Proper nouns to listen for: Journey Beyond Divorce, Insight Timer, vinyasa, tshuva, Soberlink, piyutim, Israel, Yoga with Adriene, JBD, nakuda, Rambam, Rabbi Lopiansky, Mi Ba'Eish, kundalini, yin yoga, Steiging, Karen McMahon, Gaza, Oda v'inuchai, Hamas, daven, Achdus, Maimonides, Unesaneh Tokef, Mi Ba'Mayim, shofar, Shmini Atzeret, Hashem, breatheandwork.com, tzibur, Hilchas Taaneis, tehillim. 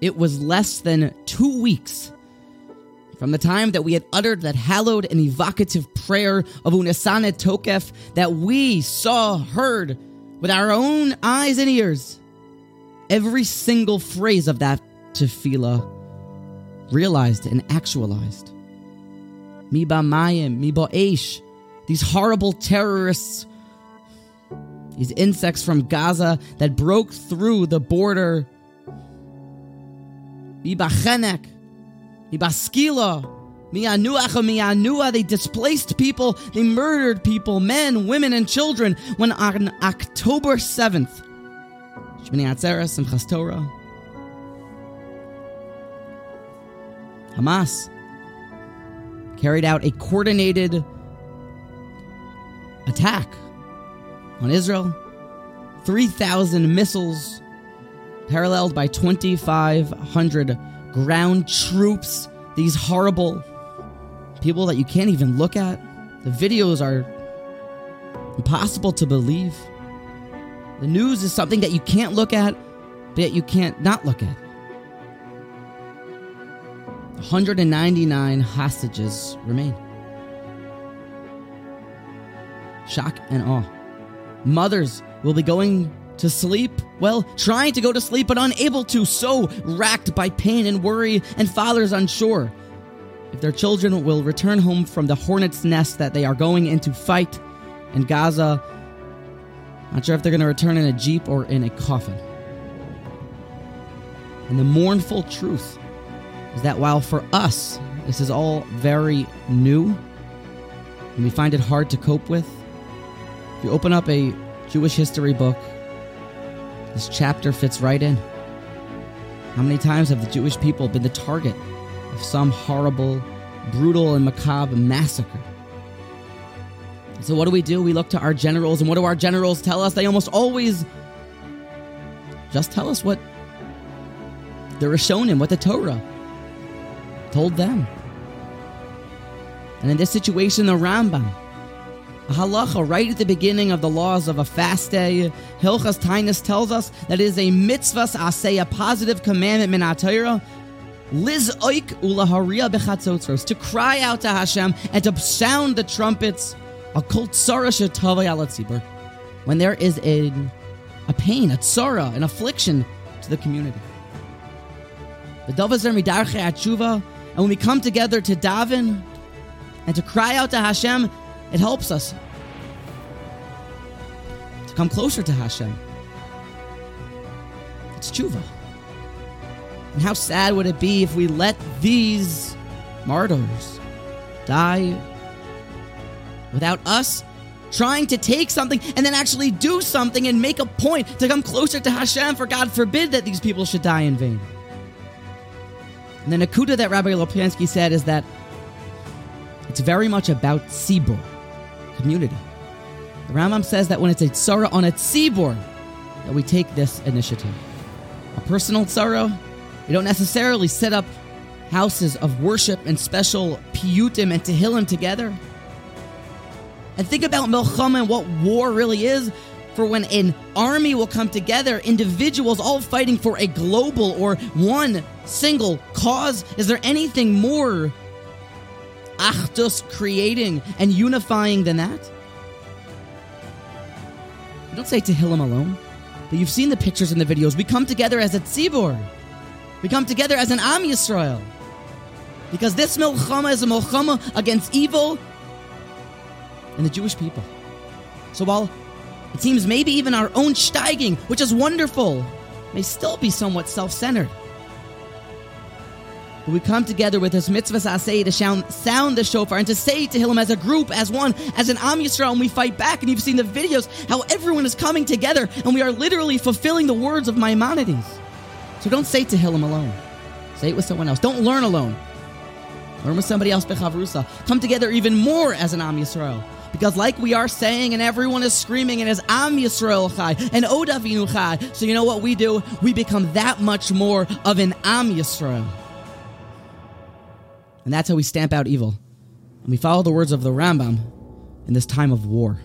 It was less than 2 weeks from the time that we had uttered that hallowed and evocative prayer of Unesaneh Tokef that we saw, heard with our own eyes and ears. Every single phrase of that tefillah realized and actualized. Mi Ba'Mayim, Mi Ba'Eish, these horrible terrorists, these insects from Gaza that broke through the border. Mi Ba'Chenek, Mi Ba'Skila, they displaced people, they murdered people, men, women, and children. When on October 7th, Shmini Atzeret, Simchas Torah, Hamas carried out a coordinated attack on Israel. 3,000 missiles, paralleled by 2,500 ground troops. These horrible people that you can't even look at. The videos are impossible to believe. The news is something that you can't look at, but yet you can't not look at. 199 hostages remain. Shock and awe. Mothers will be going to sleep, well, trying to go to sleep but unable to, so racked by pain and worry, and fathers unsure if their children will return home from the hornet's nest that they are going into fight in Gaza. Not sure if they're going to return in a jeep or in a coffin. And the mournful truth is that while for us this is all very new and we find it hard to cope with, if you open up a Jewish history book, this chapter fits right in. How many times have the Jewish people been the target of some horrible, brutal, and macabre massacre? So what do? We look to our generals, and what do our generals tell us? They almost always just tell us what the Rishonim, what the Torah told them. And in this situation, the Rambam, a Halakha, right at the beginning of the laws of a fast day, Hilchas Taaneis, tells us that it is a mitzvah, aseh, a positive commandment min ha-Torah, liz oik ulaharia bechatzotros, to cry out to Hashem and to sound the trumpets, a kol tzarah shetavei al tzibbur, when there is a pain, a tzarah, an affliction to the community. The daven midarchei tshuva, and when we come together to daven and to cry out to Hashem, it helps us to come closer to Hashem. It's tshuva. And how sad would it be if we let these martyrs die without us trying to take something and then actually do something and make a point to come closer to Hashem, for God forbid that these people should die in vain. And the nakuda that Rabbi Lopiansky said is that it's very much about tzibur, community. The Rambam says that when it's a tzara on a tzibur, that we take this initiative. A personal tzara, we don't necessarily set up houses of worship and special piyutim and tehillim together. And think about milchama and what war really is. For when an army will come together, individuals all fighting for a global or one single cause, is there anything more Achdus creating and unifying than that? I don't say tehillim alone, but you've seen the pictures and the videos. We come together as a tzibur. We come together as an Am Yisrael. Because this milchama is a milchama against evil and the Jewish people. So while it seems maybe even our own Steiging, which is wonderful, may still be somewhat self-centered, but we come together with this mitzvah aseh to sound the shofar and to say tehillim as a group, as one, as an Am Yisrael, and we fight back. And you've seen the videos, how everyone is coming together, and we are literally fulfilling the words of Maimonides. So don't say tehillim alone. Say it with someone else. Don't learn alone. Learn with somebody else, Bechavrusa. Come together even more as an Am Yisrael. Because like we are saying and everyone is screaming, and as Am Yisrael Chai and Oda v'inuchai, so you know what we do? We become that much more of an Am Yisrael. And that's how we stamp out evil. And we follow the words of the Rambam in this time of war.